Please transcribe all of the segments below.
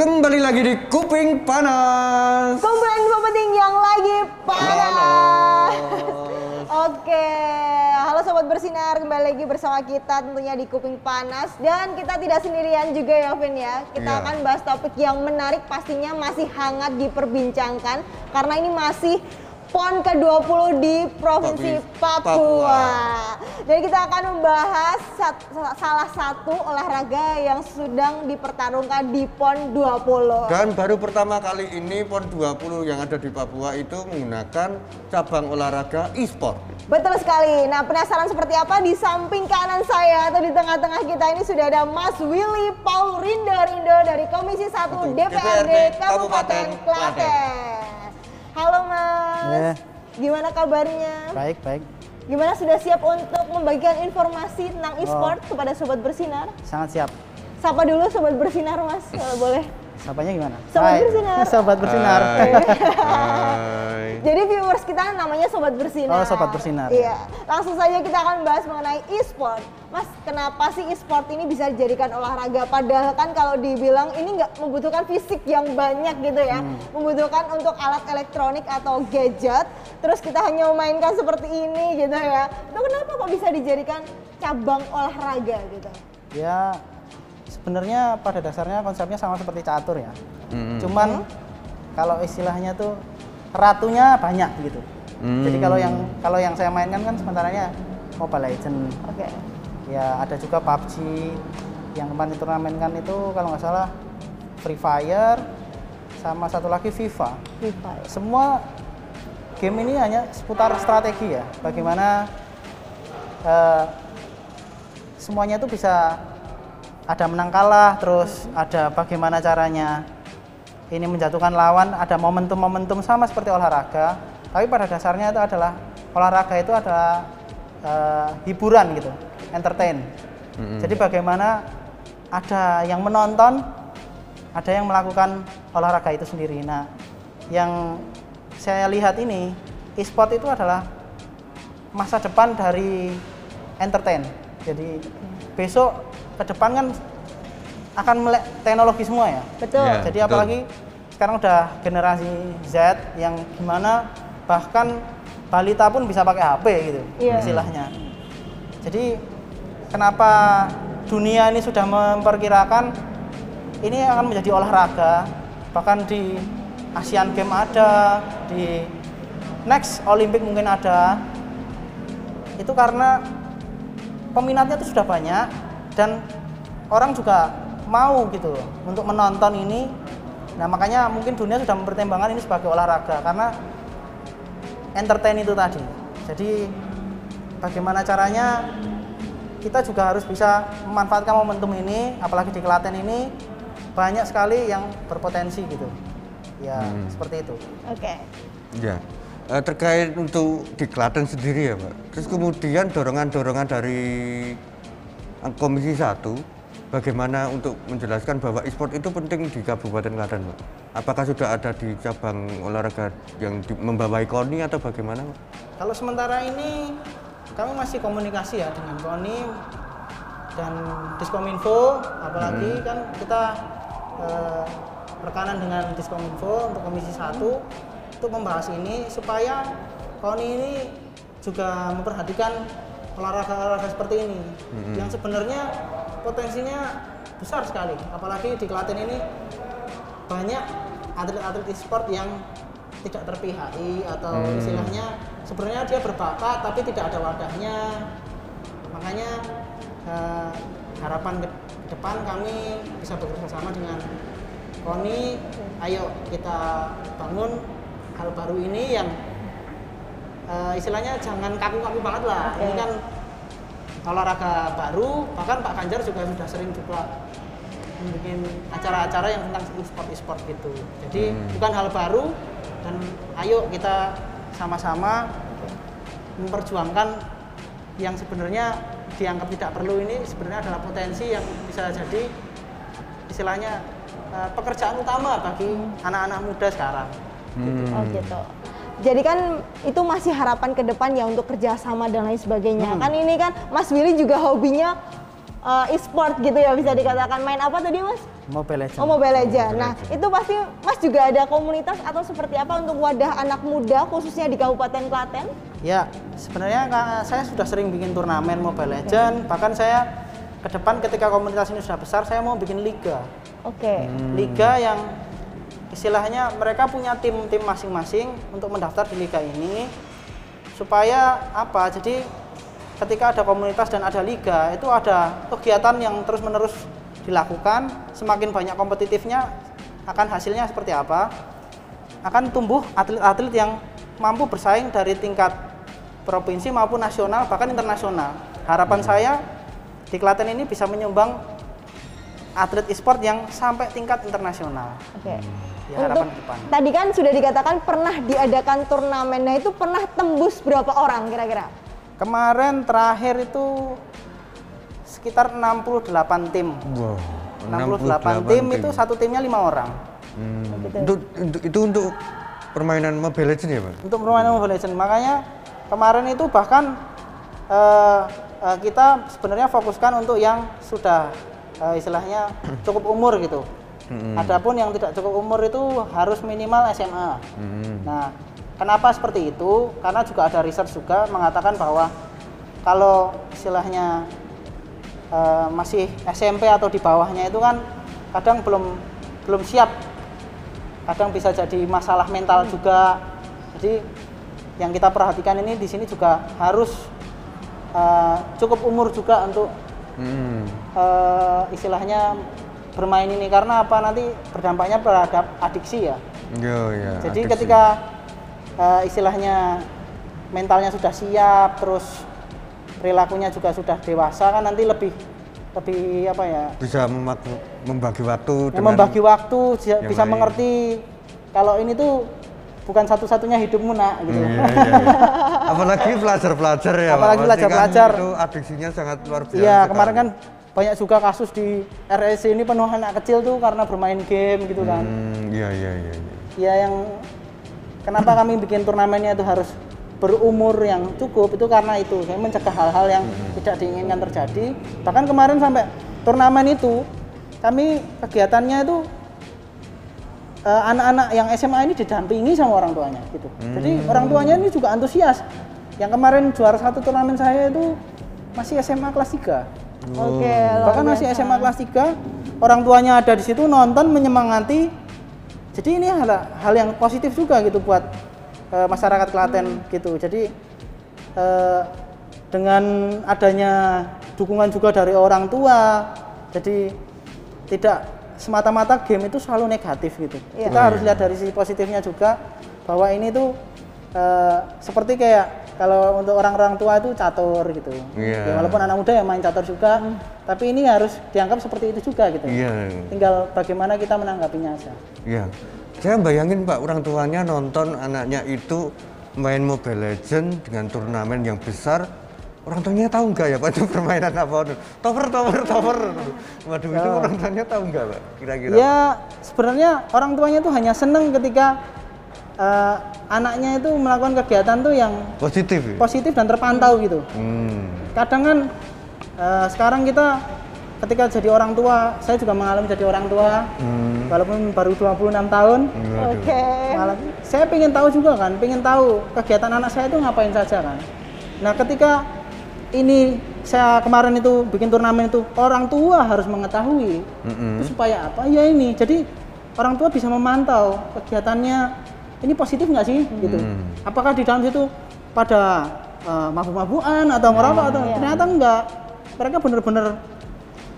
Kembali lagi di Kuping Panas Kumpulan dua penting yang lagi panas. Oke, halo sobat bersinar, kembali lagi bersama kita tentunya di Kuping Panas. Dan kita tidak sendirian juga ya Vin ya. Kita akan bahas topik yang menarik, pastinya masih hangat diperbincangkan. Karena ini masih PON ke-20 di Provinsi Papua. Dan kita akan membahas salah satu olahraga yang sedang dipertarungkan di PON 20. Dan baru pertama kali ini PON 20 yang ada di Papua itu menggunakan cabang olahraga e-sport. Betul sekali. Nah, penasaran seperti apa? Di samping kanan saya atau di tengah-tengah kita ini sudah ada Mas Willy Paul Rindo-Rindo dari Komisi 1 DPRD Kabupaten Klaten. Halo Mas, gimana kabarnya? Baik, baik. Gimana, sudah siap untuk membagikan informasi tentang e-sport kepada Sobat Bersinar? Sangat siap. Sapa dulu Sobat Bersinar Mas, kalau boleh. Sapanya gimana? Sobat Bersinar. Sobat Bersinar. Hai. Jadi viewers kita namanya Sobat Bersinar. Oh, Sobat Bersinar. Iya. Langsung saja kita akan bahas mengenai e-sport. Mas, kenapa sih e-sport ini bisa dijadikan olahraga? Padahal kan kalau dibilang ini nggak membutuhkan fisik yang banyak gitu ya. Membutuhkan untuk alat elektronik atau gadget. Terus kita hanya memainkan seperti ini gitu ya. Itu kenapa kok bisa dijadikan cabang olahraga gitu? Ya, sebenarnya pada dasarnya konsepnya sama seperti catur ya. Cuman kalau istilahnya tuh ratunya banyak gitu. Jadi kalau yang saya mainkan kan sementaranya Mobile Legends. Oke. Ya ada juga PUBG. Yang kemarin turnamen kan itu kalau nggak salah Free Fire sama satu lagi FIFA. Semua game ini hanya seputar strategi ya. Bagaimana semuanya itu bisa ada menang kalah, terus ada bagaimana caranya ini menjatuhkan lawan, ada momentum-momentum sama seperti olahraga, tapi pada dasarnya itu adalah olahraga itu adalah hiburan gitu, entertain. Jadi bagaimana ada yang menonton, ada yang melakukan olahraga itu sendiri. Nah, yang saya lihat ini e-sport itu adalah masa depan dari entertain. Jadi besok ke depan kan akan melek teknologi semua ya. Betul. Ya, jadi betul. Apalagi sekarang udah generasi Z yang gimana bahkan balita pun bisa pakai HP gitu istilahnya. Jadi kenapa dunia ini sudah memperkirakan ini akan menjadi olahraga, bahkan di Asian Games ada, di next Olympic mungkin ada. Itu karena peminatnya itu sudah banyak dan orang juga mau gitu untuk menonton ini. Nah, makanya mungkin dunia sudah mempertimbangkan ini sebagai olahraga karena entertain itu tadi. Jadi bagaimana caranya kita juga harus bisa memanfaatkan momentum ini, apalagi di Klaten ini banyak sekali yang berpotensi gitu. Ya, seperti itu. Oke. Ya. Terkait untuk di Klaten sendiri ya Pak, terus kemudian dorongan-dorongan dari Komisi 1 bagaimana untuk menjelaskan bahwa e-sport itu penting di Kabupaten Klaten Pak? Apakah sudah ada di cabang olahraga yang membawahi KONI atau bagaimana Pak? Kalau sementara ini kami masih komunikasi ya dengan KONI dan Diskominfo, apalagi kan kita rekanan dengan Diskominfo untuk Komisi 1 untuk membahas ini supaya KONI ini juga memperhatikan olahraga-olahraga seperti ini yang sebenarnya potensinya besar sekali, apalagi di Klaten ini banyak atlet-atlet e-sport yang tidak terpihai atau istilahnya sebenarnya dia berbakat tapi tidak ada wadahnya. Makanya harapan ke depan kami bisa bekerja sama dengan KONI, ayo kita bangun hal baru ini yang istilahnya jangan kaku-kaku banget lah. Ini kan olahraga baru, bahkan Pak Ganjar juga sudah sering juga bikin acara-acara yang tentang e-sport gitu. Jadi bukan hal baru dan ayo kita sama-sama memperjuangkan yang sebenarnya dianggap tidak perlu ini sebenarnya adalah potensi yang bisa jadi istilahnya pekerjaan utama bagi anak-anak muda sekarang. Oh gitu. Jadi kan itu masih harapan ke depan ya untuk kerjasama dan lain sebagainya. Kan ini kan Mas Willy juga hobinya e-sport gitu ya, bisa dikatakan. Main apa tadi Mas? Mobile Legends. Oh, Mobile Legends. Nah, itu pasti Mas juga ada komunitas atau seperti apa untuk wadah anak muda khususnya di Kabupaten Klaten? Ya, sebenarnya saya sudah sering bikin turnamen Mobile Legends, bahkan saya ke depan ketika komunitas ini sudah besar, saya mau bikin liga. Oke. Liga yang istilahnya mereka punya tim-tim masing-masing untuk mendaftar di liga ini. Supaya apa? Jadi ketika ada komunitas dan ada liga, itu ada kegiatan yang terus-menerus dilakukan. Semakin banyak kompetitifnya, akan hasilnya seperti apa? Akan tumbuh atlet-atlet yang mampu bersaing dari tingkat provinsi maupun nasional, bahkan internasional. Harapan saya di Klaten ini bisa menyumbang atlet e-sport yang sampai tingkat internasional. Oke. Ya, harapan ke depan. Tadi kan sudah dikatakan pernah diadakan turnamen. Nah, itu pernah tembus berapa orang kira-kira? Kemarin terakhir itu sekitar 68 tim. Wow, 68 tim itu satu timnya 5 orang. Itu untuk permainan Mobile Legends ya Pak? Untuk permainan Mobile Legends. Makanya kemarin itu bahkan kita sebenarnya fokuskan untuk yang sudah istilahnya cukup umur gitu. Adapun yang tidak cukup umur itu harus minimal SMA. Nah, kenapa seperti itu? Karena juga ada research juga mengatakan bahwa kalau istilahnya masih SMP atau di bawahnya itu kan kadang belum siap. Kadang bisa jadi masalah mental juga. Jadi yang kita perhatikan ini di sini juga harus cukup umur juga untuk istilahnya bermain ini, karena apa, nanti berdampaknya terhadap adiksi ya. Jadi adiksi. Ketika istilahnya mentalnya sudah siap, terus perilakunya juga sudah dewasa, kan nanti lebih apa ya? Bisa membagi waktu. Bisa lain. Mengerti kalau ini tuh bukan satu-satunya hidupmu nak gitu. Apalagi pelajar-pelajar ya. Apalagi pelajar-pelajar itu adiksinya sangat luar biasa. Iya, kemarin kan banyak juga kasus di RSC ini penuh anak kecil tuh karena bermain game gitu kan. Iya, yang kenapa kami bikin turnamennya itu harus berumur yang cukup, itu karena itu saya mencegah hal-hal yang tidak diinginkan terjadi. Bahkan kemarin sampai turnamen itu kami kegiatannya itu anak-anak yang SMA ini didampingi sama orang tuanya gitu. Jadi orang tuanya ini juga antusias. Yang kemarin juara satu turnamen saya itu masih SMA kelas 3. Bahkan masih SMA kelas 3, orang tuanya ada di situ nonton, menyemangati. Jadi ini hal yang positif juga gitu buat masyarakat Klaten gitu. Jadi dengan adanya dukungan juga dari orang tua, jadi tidak semata-mata game itu selalu negatif gitu. Kita harus lihat dari sisi positifnya juga, bahwa ini tuh seperti kayak kalau untuk orang-orang tua itu catur gitu. Ya, walaupun anak muda yang main catur juga, tapi ini harus dianggap seperti itu juga gitu. Tinggal bagaimana kita menanggapinya aja. Saya bayangin Pak, orang tuanya nonton anaknya itu main Mobile Legends dengan turnamen yang besar. Orang tuanya tahu nggak ya Pak itu permainan apa? Tower. Waduh, itu orang tuanya tahu nggak Pak? Kira-kira? Ya, sebenarnya orang tuanya tuh hanya seneng ketika anaknya itu melakukan kegiatan tuh yang positif, ya? Positif dan terpantau gitu. Kadang kan sekarang kita ketika jadi orang tua, saya juga mengalami jadi orang tua, walaupun baru 26 tahun. Saya pengen tahu juga kan, pengen tahu kegiatan anak saya itu ngapain saja kan. Nah, ketika ini saya kemarin itu bikin turnamen itu, orang tua harus mengetahui itu supaya apa ya ini, jadi orang tua bisa memantau kegiatannya ini positif nggak sih gitu, apakah di dalam situ pada mabuk-mabukan atau merokok atau ternyata enggak, mereka bener-bener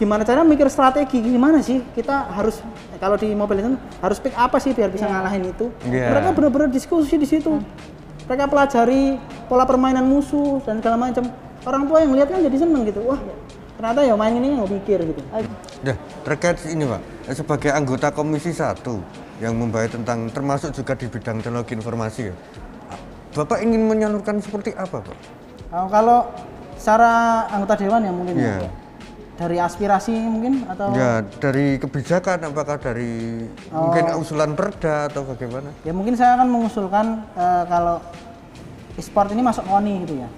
gimana cara mikir strategi, gimana sih kita harus kalau di Mobile Legends harus pick apa sih biar bisa ngalahin itu. Mereka bener-bener diskusi di situ, mereka pelajari pola permainan musuh dan segala macam. Orang tua yang melihatnya jadi seneng gitu, wah ternyata ya main ini nggak pikir gitu. Ya, terkait ini Pak, sebagai anggota Komisi 1 yang membahas tentang termasuk juga di bidang teknologi informasi ya, Bapak ingin menyalurkan seperti apa Pak? Kalau secara anggota Dewan ya mungkin ya. Dari aspirasi mungkin atau ya dari kebijakan, apakah dari mungkin usulan perda atau bagaimana? Ya mungkin saya akan mengusulkan kalau e-sport ini masuk KONI gitu ya.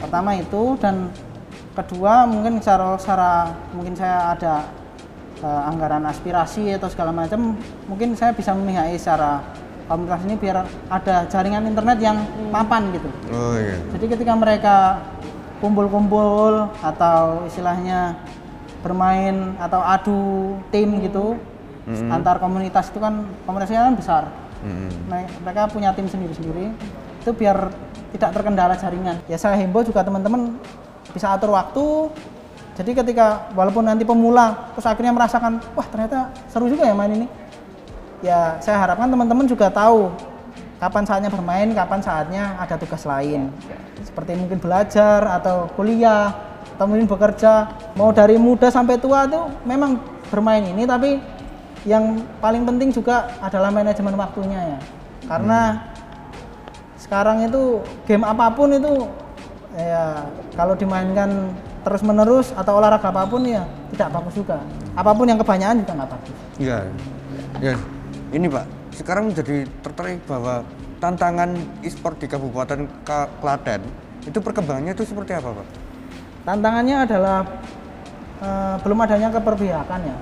Pertama itu, dan Kedua, mungkin mungkin saya ada anggaran aspirasi atau segala macam, mungkin saya bisa memihai secara komunitas ini biar ada jaringan internet yang papan gitu. Oh, iya. Jadi ketika mereka kumpul-kumpul atau istilahnya bermain atau adu tim gitu, antar komunitas itu kan komunitasnya kan besar. Mereka punya tim sendiri-sendiri, itu biar tidak terkendala jaringan. Ya saya himbau juga teman-teman bisa atur waktu, jadi ketika walaupun nanti pemula terus akhirnya merasakan, wah ternyata seru juga ya main ini. Ya saya harapkan teman-teman juga tahu kapan saatnya bermain, kapan saatnya ada tugas lain. Seperti mungkin belajar atau kuliah, atau mungkin bekerja, mau dari muda sampai tua itu memang bermain ini, tapi yang paling penting juga adalah manajemen waktunya ya, karena sekarang itu game apapun itu ya kalau dimainkan terus-menerus atau olahraga apapun ya tidak bagus juga, apapun yang kebanyakan juga nggak bagus. Iya, ya. Ini Pak, sekarang menjadi tertarik bahwa tantangan e-sport di Kabupaten Klaten itu perkembangannya itu seperti apa Pak? Tantangannya adalah belum adanya keperpihakan ya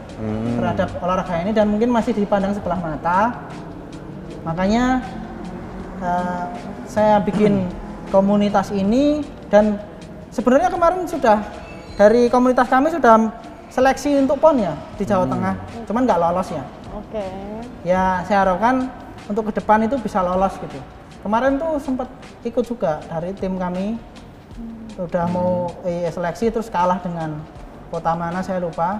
terhadap olahraga ini, dan mungkin masih dipandang sebelah mata. Makanya saya bikin komunitas ini, dan sebenarnya kemarin sudah dari komunitas kami sudah seleksi untuk PON ya di Jawa Tengah, cuman nggak lolos ya. Oke. Okay. Ya saya harapkan untuk ke depan itu bisa lolos gitu. Kemarin tuh sempat ikut juga dari tim kami, sudah mau seleksi terus kalah dengan kota mana saya lupa.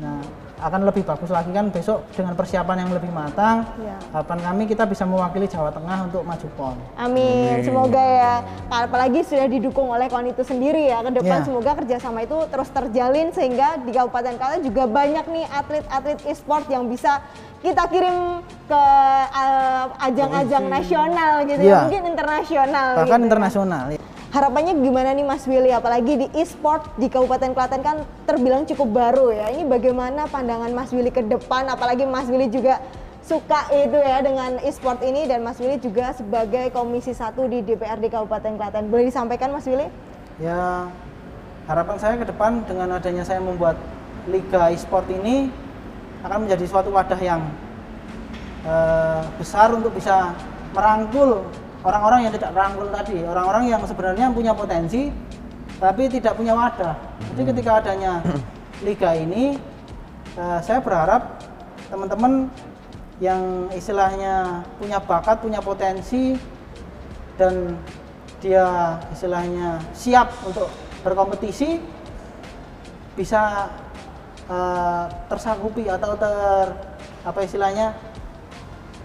Nah, akan lebih bagus lagi kan besok dengan persiapan yang lebih matang. Ya. Harapan kami kita bisa mewakili Jawa Tengah untuk maju PON. Amin. Semoga ya, apalagi sudah didukung oleh KONI itu sendiri ya. Ke depan ya, semoga kerjasama itu terus terjalin sehingga di Kabupaten Klaten juga banyak nih atlet-atlet e-sport yang bisa kita kirim ke ajang-ajang nasional gitu ya, mungkin internasional. Bahkan gitu, internasional. Ya. Harapannya gimana nih Mas Willy, apalagi di e-sport di Kabupaten Klaten kan terbilang cukup baru ya. Ini bagaimana pandangan Mas Willy ke depan, apalagi Mas Willy juga suka itu ya dengan e-sport ini, dan Mas Willy juga sebagai Komisi 1 di DPRD Kabupaten Klaten. Boleh disampaikan Mas Willy? Ya, harapan saya ke depan dengan adanya saya membuat liga e-sport ini akan menjadi suatu wadah yang besar untuk bisa merangkul orang-orang yang tidak rangkul tadi, orang-orang yang sebenarnya punya potensi tapi tidak punya wadah. Jadi ketika adanya liga ini, saya berharap teman-teman yang istilahnya punya bakat, punya potensi, dan dia istilahnya siap untuk berkompetisi bisa tersanggupi atau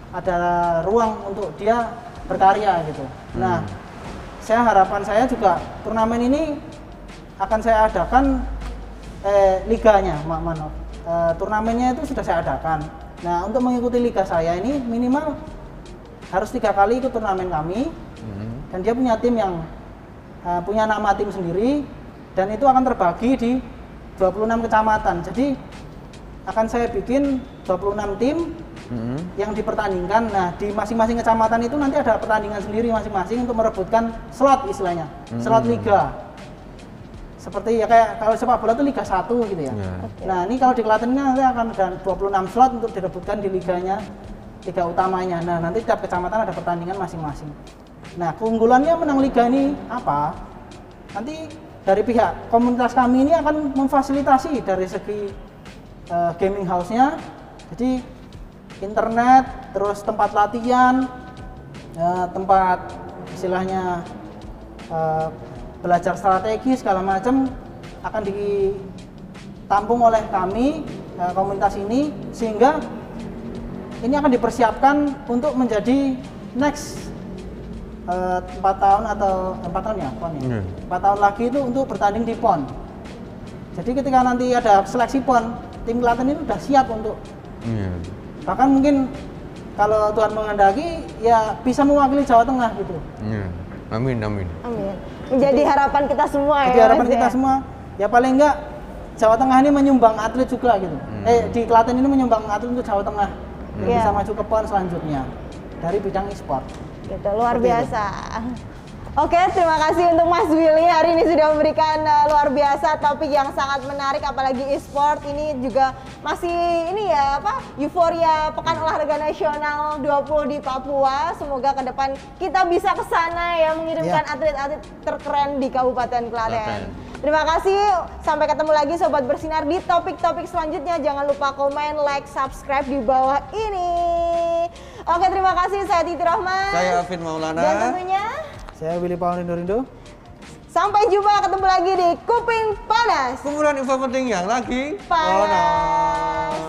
ada ruang untuk dia berkarya gitu. Nah, harapan saya juga turnamen ini akan saya adakan liganya, turnamennya itu sudah saya adakan. Nah, untuk mengikuti liga saya ini minimal harus 3 kali ikut turnamen kami, dan dia punya tim yang punya nama tim sendiri, dan itu akan terbagi di 26 kecamatan. Jadi akan saya bikin 26 tim yang dipertandingkan. Nah, di masing-masing kecamatan itu nanti ada pertandingan sendiri masing-masing untuk merebutkan slot istilahnya, slot liga. Seperti ya kayak kalau sepak bola itu liga 1 gitu ya. Nah, ini kalau di Klaten nanti akan ada 26 slot untuk direbutkan di liganya 3 utamanya. Nah, nanti tiap kecamatan ada pertandingan masing-masing. Nah, keunggulannya menang liga ini apa? Nanti dari pihak komunitas kami ini akan memfasilitasi dari segi gaming house-nya. Jadi internet, terus tempat latihan, tempat istilahnya belajar strategi segala macam akan ditampung oleh kami komunitas ini, sehingga ini akan dipersiapkan untuk menjadi next 4 tahun lagi itu untuk bertanding di PON. Jadi ketika nanti ada seleksi PON, tim Klaten ini sudah siap untuk bahkan mungkin kalau Tuhan menghendaki ya bisa mewakili Jawa Tengah gitu. Amin, amin. Amin. Menjadi harapan kita semua ya. Jadi harapan kita semua. Ya paling enggak Jawa Tengah ini menyumbang atlet juga gitu. Di Klaten ini menyumbang atlet untuk Jawa Tengah yang bisa maju ke PON selanjutnya dari bidang e-sport. Gitu, luar biasa. Oke, terima kasih untuk Mas Willy hari ini sudah memberikan luar biasa topik yang sangat menarik, apalagi e-sport ini juga masih ini ya euforia Pekan Olahraga Nasional 20 di Papua. Semoga ke depan kita bisa ke sana ya, mengirimkan atlet-atlet terkeren di Kabupaten Klaten. Terima kasih, sampai ketemu lagi Sobat Bersinar di topik-topik selanjutnya. Jangan lupa komen, like, subscribe di bawah ini. Oke, terima kasih. Saya Titi Rahman. Saya Afin Maulana. Dan tentunya saya Willy Paul Rindo-Rindo. Sampai jumpa, ketemu lagi di Kuping Panas. Kumpulan info penting yang lagi panas.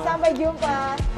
Sampai jumpa.